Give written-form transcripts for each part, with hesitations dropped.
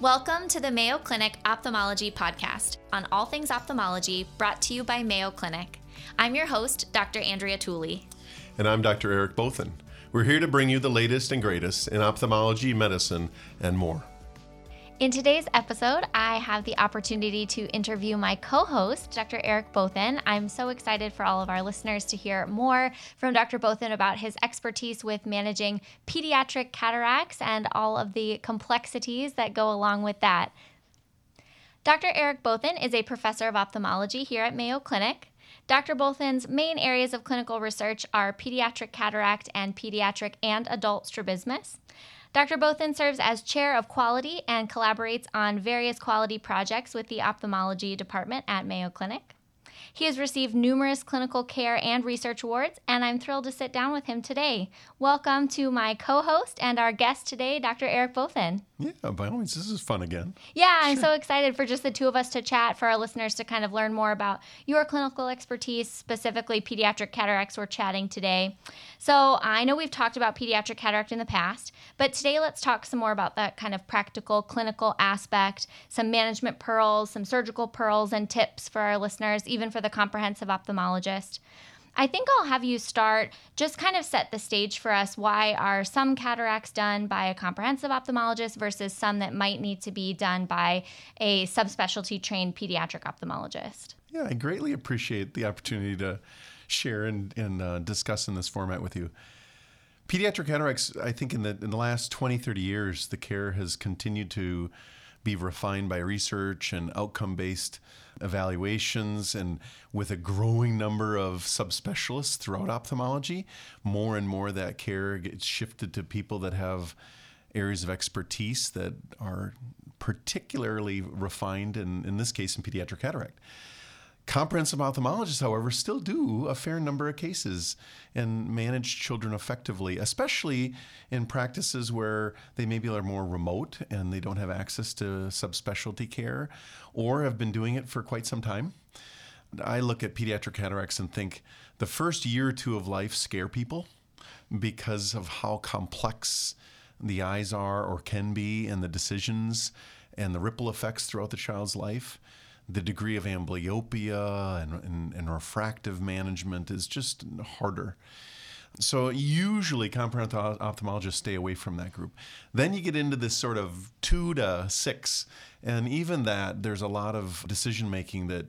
Welcome to the Mayo Clinic Ophthalmology Podcast on all things ophthalmology, brought to you by Mayo Clinic. I'm your host, Dr. Andrea Tooley. And I'm Dr. Eric Bothun. We're here to bring you the latest and greatest in ophthalmology, medicine, and more. In today's episode, I have the opportunity to interview my co-host, Dr. Eric Bothun. I'm so excited for all of our listeners to hear more from Dr. Bothun about his expertise with managing pediatric cataracts and all of the complexities that go along with that. Dr. Eric Bothun is a professor of ophthalmology here at Mayo Clinic. Dr. Bothun's main areas of clinical research are pediatric cataract and pediatric and adult strabismus. Dr. Bothun serves as chair of quality and collaborates on various quality projects with the ophthalmology department at Mayo Clinic. He has received numerous clinical care and research awards, and I'm thrilled to sit down with him today. Welcome to my co-host and our guest today, Dr. Eric Bothun. Yeah, by all means, this is fun again. Yeah, I'm so excited for just the two of us to chat, for our listeners to kind of learn more about your clinical expertise, specifically pediatric cataracts we're chatting today. So I know we've talked about pediatric cataract in the past, but today let's talk some more about that kind of practical clinical aspect, some management pearls, some surgical pearls and tips for our listeners, even for the comprehensive ophthalmologist. I think I'll have you start, just kind of set the stage for us. Why are some cataracts done by a comprehensive ophthalmologist versus some that might need to be done by a subspecialty trained pediatric ophthalmologist? Yeah, I greatly appreciate the opportunity to share and discuss in this format with you. Pediatric cataracts, I think in the last 20, 30 years, the care has continued to be refined by research and outcome-based evaluations, and with a growing number of subspecialists throughout ophthalmology, more and more that care gets shifted to people that have areas of expertise that are particularly refined, and in this case in pediatric cataract. Comprehensive ophthalmologists, however, still do a fair number of cases and manage children effectively, especially in practices where they maybe are more remote and they don't have access to subspecialty care or have been doing it for quite some time. I look at pediatric cataracts and think the first year or two of life scare people because of how complex the eyes are or can be, and the decisions and the ripple effects throughout the child's life. The degree of amblyopia and refractive management is just harder. So usually comprehensive ophthalmologists stay away from that group. Then you get into this sort of 2 to 6, and even that, there's a lot of decision making that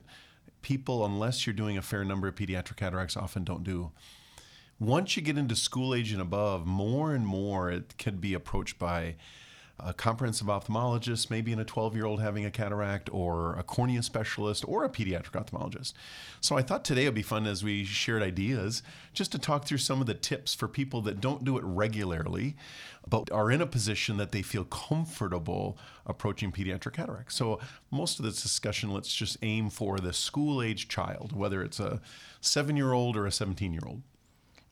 people, unless you're doing a fair number of pediatric cataracts, often don't do. Once you get into school age and above, more and more it could be approached by a comprehensive ophthalmologist, maybe in a 12-year-old having a cataract, or a cornea specialist, or a pediatric ophthalmologist. So I thought today would be fun, as we shared ideas, just to talk through some of the tips for people that don't do it regularly, but are in a position that they feel comfortable approaching pediatric cataracts. So most of this discussion, let's just aim for the school-age child, whether it's a 7-year-old or a 17-year-old.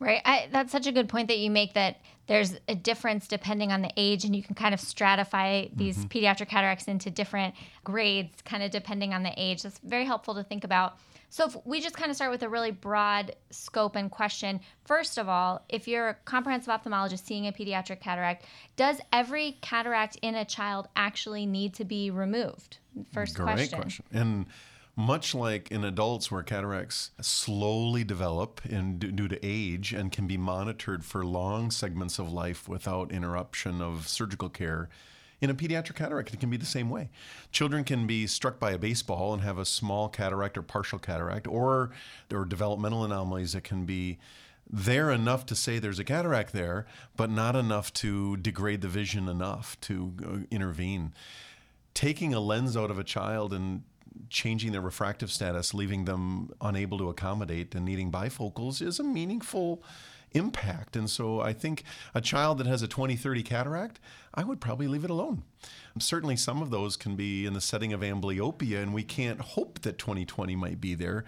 Right. That's such a good point that you make, that there's a difference depending on the age, and you can kind of stratify these pediatric cataracts into different grades, kind of depending on the age. That's very helpful to think about. So if we just kind of start with a really broad scope and question. First of all, if you're a comprehensive ophthalmologist seeing a pediatric cataract, does every cataract in a child actually need to be removed? First question. Great question. And much like in adults, where cataracts slowly develop due to age and can be monitored for long segments of life without interruption of surgical care, in a pediatric cataract, it can be the same way. Children can be struck by a baseball and have a small cataract or partial cataract, or developmental anomalies that can be there enough to say there's a cataract there, but not enough to degrade the vision enough to intervene. Taking a lens out of a child and changing their refractive status, leaving them unable to accommodate and needing bifocals, is a meaningful impact. And so I think a child that has a 20-30 cataract, I would probably leave it alone. Certainly some of those can be in the setting of amblyopia, and we can't hope that 20/20 might be there.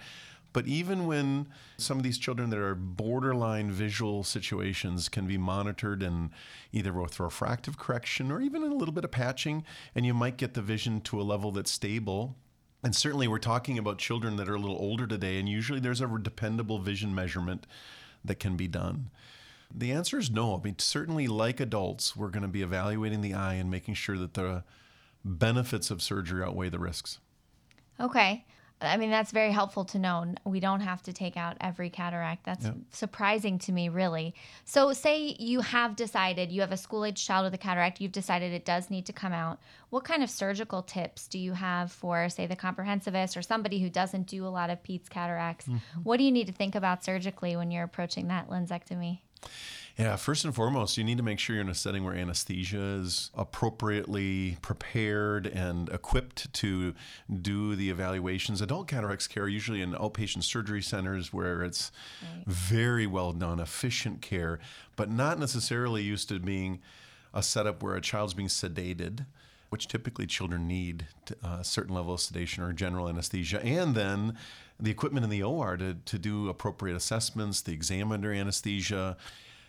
But even when some of these children that are borderline visual situations can be monitored, and either with refractive correction or even a little bit of patching, and you might get the vision to a level that's stable. And certainly we're talking about children that are a little older today, and usually there's a dependable vision measurement that can be done. The answer is no. I mean, certainly like adults, we're going to be evaluating the eye and making sure that the benefits of surgery outweigh the risks. Okay. I mean, that's very helpful to know. We don't have to take out every cataract. That's surprising to me, really. So say you have decided, you have a school-age child with a cataract, you've decided it does need to come out. What kind of surgical tips do you have for, say, the comprehensivist or somebody who doesn't do a lot of Pete's cataracts? Mm-hmm. What do you need to think about surgically when you're approaching that lensectomy? Yeah, first and foremost, you need to make sure you're in a setting where anesthesia is appropriately prepared and equipped to do the evaluations. Adult cataracts care usually in outpatient surgery centers where it's very well done, efficient care, but not necessarily used to being a setup where a child's being sedated, which typically children need a certain level of sedation or general anesthesia, and then the equipment in the OR to do appropriate assessments, the exam under anesthesia.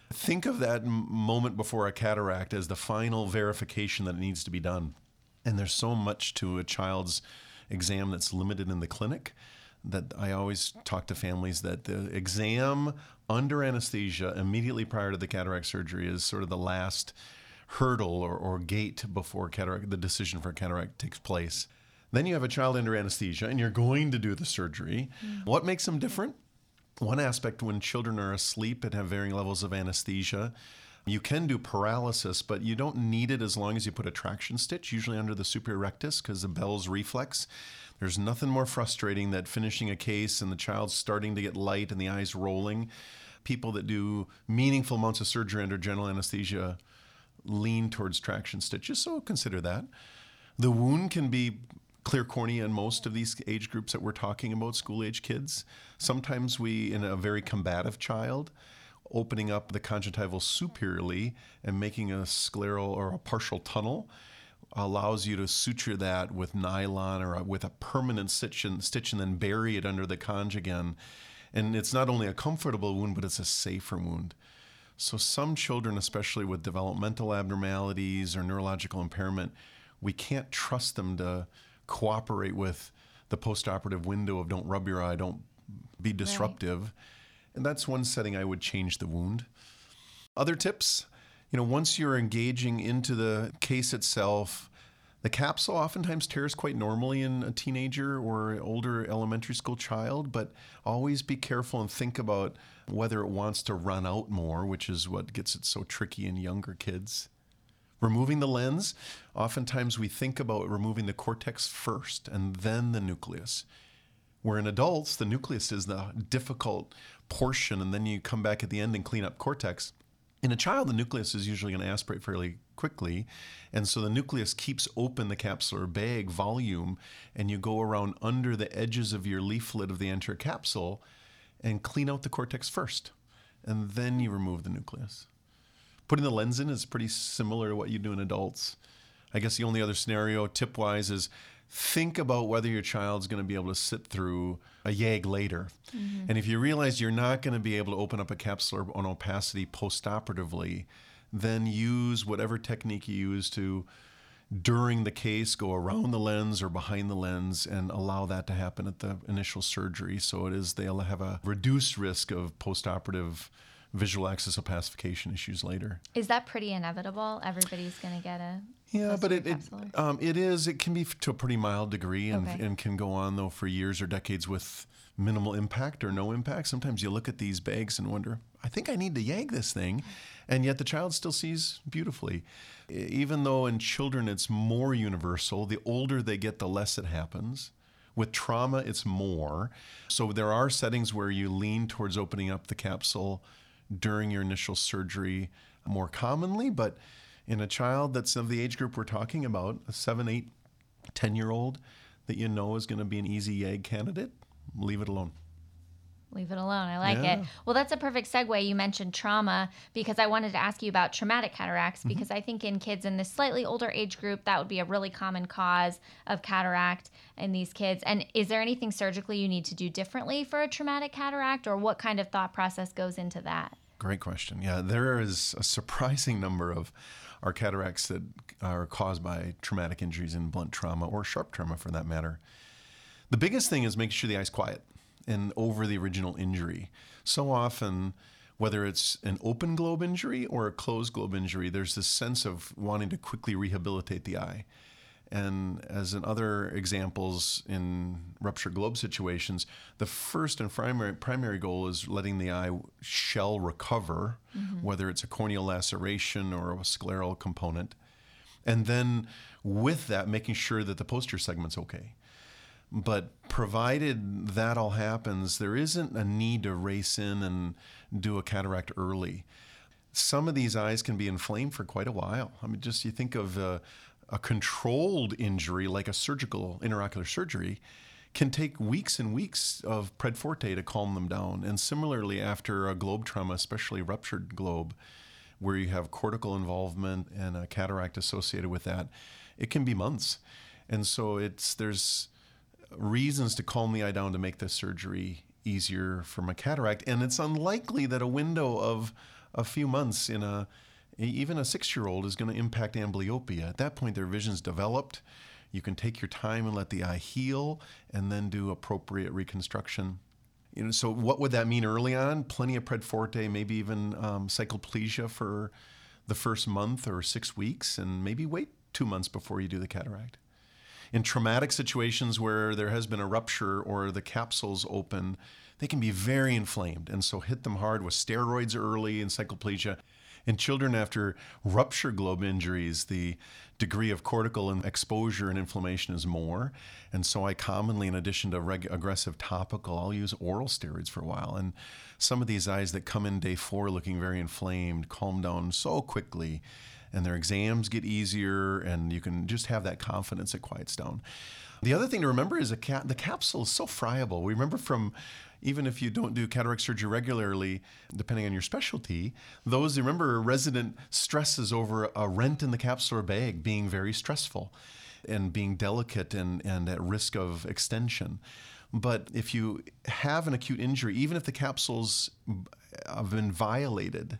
Think of that moment before a cataract as the final verification that it needs to be done. And there's so much to a child's exam that's limited in the clinic that I always talk to families that the exam under anesthesia immediately prior to the cataract surgery is sort of the last hurdle or gate before cataract, the decision for cataract takes place. Then you have a child under anesthesia and you're going to do the surgery. Mm-hmm. What makes them different? One aspect, when children are asleep and have varying levels of anesthesia, you can do paralysis, but you don't need it as long as you put a traction stitch, usually under the superior rectus because of Bell's reflex. There's nothing more frustrating than finishing a case and the child's starting to get light and the eyes rolling. People that do meaningful amounts of surgery under general anesthesia lean towards traction stitches, so consider that. The wound can be clear cornea in most of these age groups that we're talking about, school-age kids. Sometimes we, in a very combative child, opening up the conjunctival superiorly and making a scleral or a partial tunnel allows you to suture that with nylon or with a permanent stitch and then bury it under the conj again. And it's not only a comfortable wound, but it's a safer wound. So some children, especially with developmental abnormalities or neurological impairment, we can't trust them to cooperate with the post-operative window of don't rub your eye, don't be disruptive. Right. And that's one setting I would change the wound. Other tips, once you're engaging into the case itself, the capsule oftentimes tears quite normally in a teenager or older elementary school child, but always be careful and think about whether it wants to run out more, which is what gets it so tricky in younger kids. Removing the lens, oftentimes we think about removing the cortex first and then the nucleus. Where in adults, the nucleus is the difficult portion, and then you come back at the end and clean up cortex. In a child, the nucleus is usually going to aspirate fairly quickly, and so the nucleus keeps open the capsular bag volume, and you go around under the edges of your leaflet of the anterior capsule and clean out the cortex first, and then you remove the nucleus. Putting the lens in is pretty similar to what you do in adults. I guess the only other scenario, tip-wise, is think about whether your child's going to be able to sit through a YAG later. Mm-hmm. And if you realize you're not going to be able to open up a capsular on opacity post-operatively, then use whatever technique you use to, during the case, go around the lens or behind the lens and allow that to happen at the initial surgery. So they'll have a reduced risk of post-operative visual axis opacification issues later. Is that pretty inevitable? Everybody's going to get a... Yeah, but it is. It can be to a pretty mild degree and can go on, though, for years or decades with minimal impact or no impact. Sometimes you look at these bags and wonder, I think I need to YAG this thing, and yet the child still sees beautifully. Even though in children it's more universal, the older they get, the less it happens. With trauma, it's more. So there are settings where you lean towards opening up the capsule during your initial surgery more commonly, but in a child that's of the age group we're talking about, a 7, 8, 10-year-old that you know is going to be an easy YAG candidate, leave it alone. Leave it alone. I like it. Well, that's a perfect segue. You mentioned trauma because I wanted to ask you about traumatic cataracts because I think in kids in this slightly older age group, that would be a really common cause of cataract in these kids. And is there anything surgically you need to do differently for a traumatic cataract, or what kind of thought process goes into that? Great question. Yeah, there is a surprising number of our cataracts that are caused by traumatic injuries and blunt trauma or sharp trauma for that matter. The biggest thing is making sure the eye's quiet and over the original injury. So often, whether it's an open globe injury or a closed globe injury, there's this sense of wanting to quickly rehabilitate the eye. And as in other examples in ruptured globe situations, the first and primary goal is letting the eye shell recover, mm-hmm. whether it's a corneal laceration or a scleral component. And then with that, making sure that the posterior segment's okay. But provided that all happens, there isn't a need to race in and do a cataract early. Some of these eyes can be inflamed for quite a while. I mean, just you think of a controlled injury, like a surgical intraocular surgery, can take weeks and weeks of predforte to calm them down. And similarly, after a globe trauma, especially ruptured globe, where you have cortical involvement and a cataract associated with that, it can be months. And so there's reasons to calm the eye down to make this surgery easier from a cataract. And it's unlikely that a window of a few months in even a 6-year-old is going to impact amblyopia. At that point, their vision's developed. You can take your time and let the eye heal and then do appropriate reconstruction. You know, so what would that mean early on? Plenty of predforte, maybe even cycloplegia for the first month or 6 weeks, and maybe wait 2 months before you do the cataract. In traumatic situations where there has been a rupture or the capsule's open, they can be very inflamed. And so hit them hard with steroids early and cycloplegia. In children after rupture globe injuries, the degree of cortical exposure and inflammation is more. And so I commonly, in addition to aggressive topical, I'll use oral steroids for a while. And some of these eyes that come in day 4 looking very inflamed calm down so quickly, and their exams get easier, and you can just have that confidence it quiets down. The other thing to remember is the capsule is so friable. We remember from, even if you don't do cataract surgery regularly, depending on your specialty, those, remember, resident stresses over a rent in the capsular bag being very stressful and being delicate and at risk of extension. But if you have an acute injury, even if the capsules have been violated,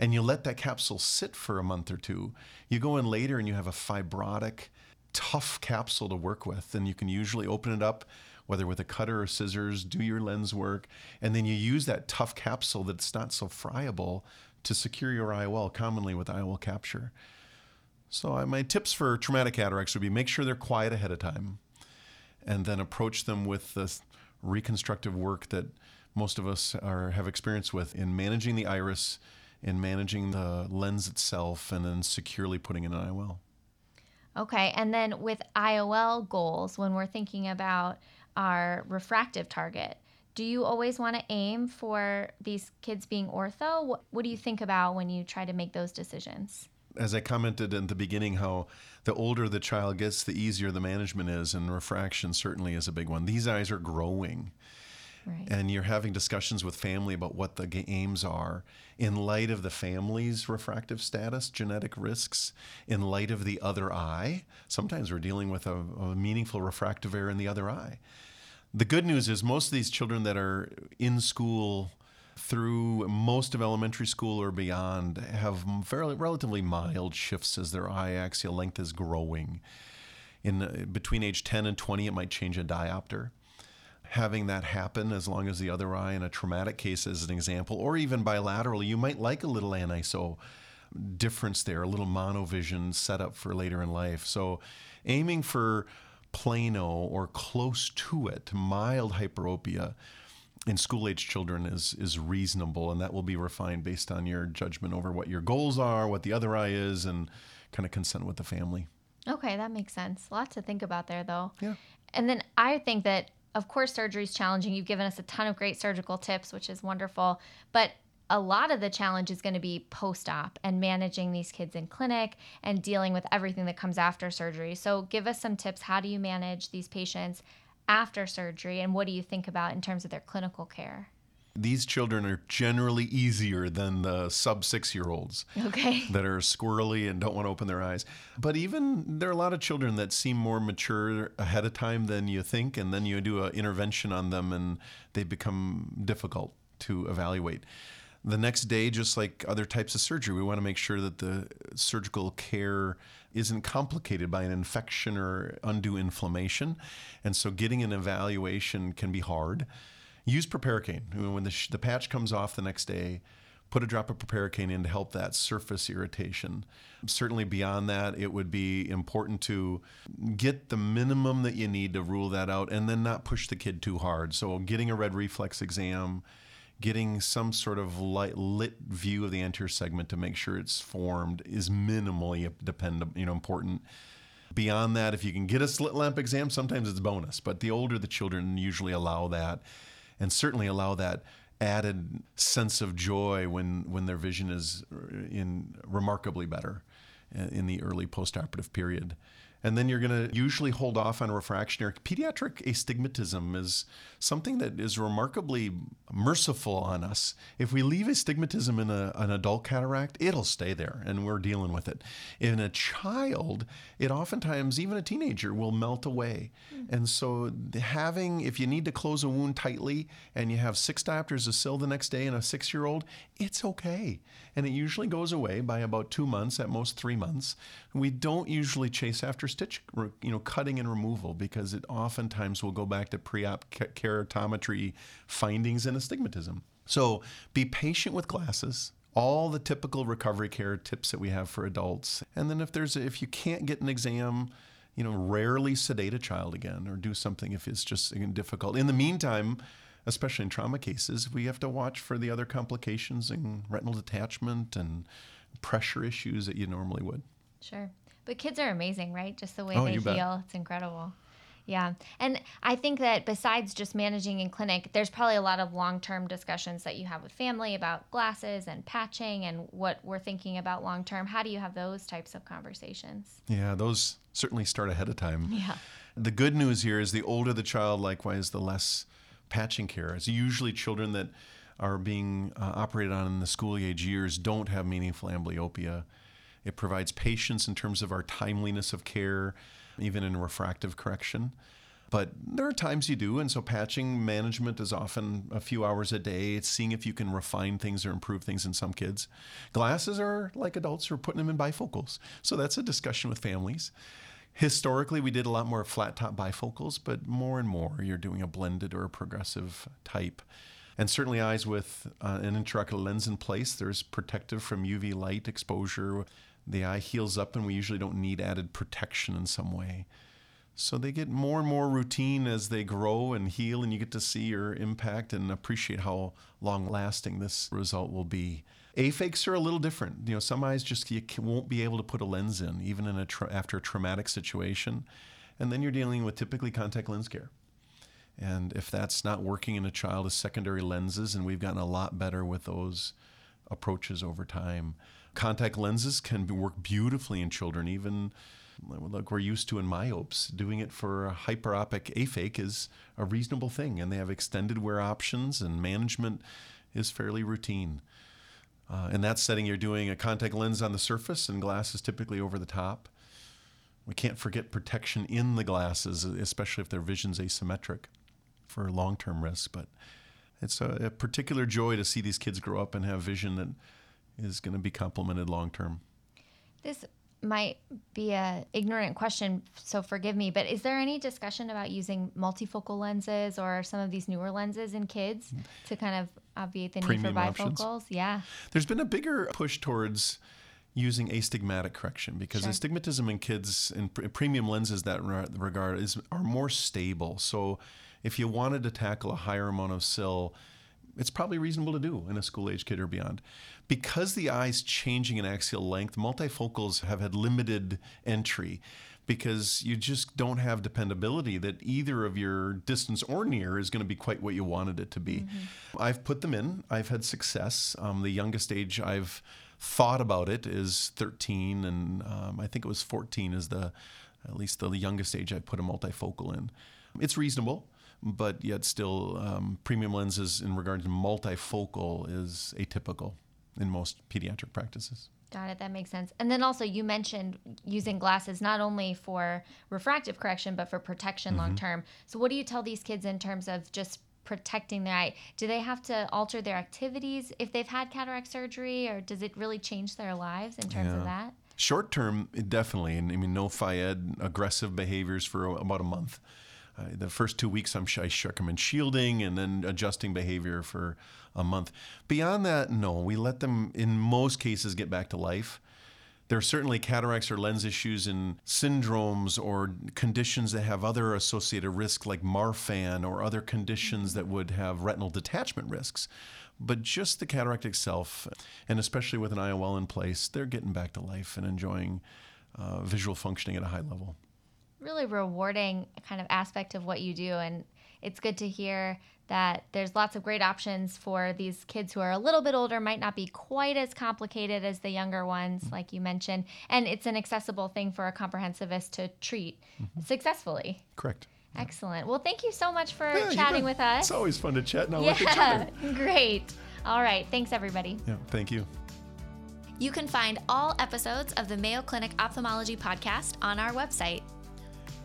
and you let that capsule sit for a month or two, you go in later and you have a fibrotic, tough capsule to work with. And you can usually open it up, whether with a cutter or scissors, do your lens work. And then you use that tough capsule that's not so friable to secure your IOL, commonly with IOL capture. So my tips for traumatic cataracts would be make sure they're quiet ahead of time, and then approach them with the reconstructive work that most of us have experience with in managing the iris, in managing the lens itself, and then securely putting in an IOL. Okay, and then with IOL goals, when we're thinking about our refractive target, do you always want to aim for these kids being ortho? What do you think about when you try to make those decisions? As I commented at the beginning, how the older the child gets, the easier the management is, and refraction certainly is a big one. These eyes are growing. Right. And you're having discussions with family about what the aims are in light of the family's refractive status, genetic risks, in light of the other eye. Sometimes we're dealing with a meaningful refractive error in the other eye. The good news is most of these children that are in school through most of elementary school or beyond have fairly relatively mild shifts as their eye axial length is growing. In between age 10 and 20, it might change a diopter. Having that happen, as long as the other eye, in a traumatic case as an example, or even bilaterally, you might like a little aniso difference there, a little monovision setup for later in life. So aiming for plano or close to it, mild hyperopia in school-age children is reasonable, and that will be refined based on your judgment over what your goals are, what the other eye is, and kind of consent with the family. Okay, that makes sense. Lots to think about there, though. Yeah. And then I think that, of course, surgery is challenging. You've given us a ton of great surgical tips, which is wonderful. But a lot of the challenge is going to be post-op and managing these kids in clinic and dealing with everything that comes after surgery. So give us some tips. How do you manage these patients after surgery, and what do you think about in terms of their clinical care? These children are generally easier than the sub-6-year-olds that are squirrely and don't want to open their eyes. But even there are a lot of children that seem more mature ahead of time than you think, and then you do an intervention on them and they become difficult to evaluate. The next day, just like other types of surgery, we want to make sure that the surgical care isn't complicated by an infection or undue inflammation. And so getting an evaluation can be hard. Use Proparacaine. When the patch comes off the next day, put a drop of proparacaine in to help that surface irritation. Certainly beyond that, it would be important to get the minimum that you need to rule that out and then not push the kid too hard. So getting a red reflex exam, getting some sort of lit view of the anterior segment to make sure it's formed is minimally important. Beyond that, if you can get a slit lamp exam, sometimes it's a bonus, but the older the children usually allow that, and certainly allow that added sense of joy when their vision is remarkably better in the early postoperative period. And then you're going to usually hold off on refractionary. Pediatric astigmatism is something that is remarkably merciful on us. If we leave astigmatism in an adult cataract, it'll stay there, and we're dealing with it. In a child, it oftentimes, even a teenager, will melt away. And so if you need to close a wound tightly and you have 6 diopters of SIL the next day in a 6-year-old, it's okay. And it usually goes away by about 2 months, at most 3 months. We don't usually chase after stitch, cutting and removal, because it oftentimes will go back to pre-op keratometry findings and astigmatism. So be patient with glasses, all the typical recovery care tips that we have for adults. And then if you can't get an exam, rarely sedate a child again or do something if it's just difficult. In the meantime, especially in trauma cases, we have to watch for the other complications in retinal detachment and pressure issues that you normally would. Sure. But kids are amazing, right? Just the way they heal. It's incredible. Yeah. And I think that besides just managing in clinic, there's probably a lot of long-term discussions that you have with family about glasses and patching and what we're thinking about long-term. How do you have those types of conversations? Yeah, those certainly start ahead of time. Yeah. The good news here is the older the child, likewise, the less patching care. It's usually children that are being operated on in the school age years don't have meaningful amblyopia. It provides patience in terms of our timeliness of care, even in refractive correction. But there are times you do, and so patching management is often a few hours a day. It's seeing if you can refine things or improve things in some kids. Glasses are like adults, we're putting them in bifocals. So that's a discussion with families. Historically, we did a lot more flat-top bifocals, but more and more you're doing a blended or a progressive type. And certainly eyes with an intraocular lens in place, there's protective from UV light exposure. The eye heals up and we usually don't need added protection in some way. So they get more and more routine as they grow and heal, and you get to see your impact and appreciate how long-lasting this result will be. Afakes are a little different. Some eyes just you won't be able to put a lens in, even in after a traumatic situation. And then you're dealing with typically contact lens care. And if that's not working in a child, is secondary lenses, and we've gotten a lot better with those approaches over time. Contact lenses can work beautifully in children, even like we're used to in myopes. Doing it for a hyperopic aphake is a reasonable thing, and they have extended wear options, and management is fairly routine. In that setting, you're doing a contact lens on the surface, and glasses typically over the top. We can't forget protection in the glasses, especially if their vision's asymmetric, for long-term risk. But it's a particular joy to see these kids grow up and have vision that is going to be complemented long-term. This might be an ignorant question, so forgive me, but is there any discussion about using multifocal lenses or some of these newer lenses in kids to kind of obviate the premium need for bifocals? Options. Yeah. There's been a bigger push towards using astigmatic correction because astigmatism in kids and premium lenses that regard are more stable. So if you wanted to tackle a higher amount of SIL, it's probably reasonable to do in a school-age kid or beyond. Because the eye's changing in axial length, multifocals have had limited entry because you just don't have dependability that either of your distance or near is going to be quite what you wanted it to be. Mm-hmm. I've put them in. I've had success. The youngest age I've thought about it is 13, and I think it was 14 is at least the youngest age I put a multifocal in. It's reasonable. But yet still, premium lenses in regards to multifocal is atypical in most pediatric practices. Got it. That makes sense. And then also you mentioned using glasses not only for refractive correction, but for protection mm-hmm. long-term. So what do you tell these kids in terms of just protecting their eye? Do they have to alter their activities if they've had cataract surgery, or does it really change their lives in terms of that? Short-term, definitely. And no Phy Ed aggressive behaviors for about a month. The first 2 weeks, I recommend shielding and then adjusting behavior for a month. Beyond that, no, we let them, in most cases, get back to life. There are certainly cataracts or lens issues and syndromes or conditions that have other associated risks like Marfan or other conditions that would have retinal detachment risks. But just the cataract itself, and especially with an IOL in place, they're getting back to life and enjoying visual functioning at a high level. Really rewarding kind of aspect of what you do, and it's good to hear that there's lots of great options for these kids who are a little bit older, might not be quite as complicated as the younger ones, mm-hmm. like you mentioned, and it's an accessible thing for a comprehensivist to treat mm-hmm. successfully. Correct. Excellent. Well, thank you so much for chatting with us. It's always fun to chat and with each other. Great. All right. Thanks, everybody. Yeah, thank you. You can find all episodes of the Mayo Clinic Ophthalmology Podcast on our website.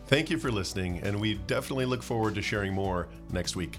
Thank you for listening, and we definitely look forward to sharing more next week.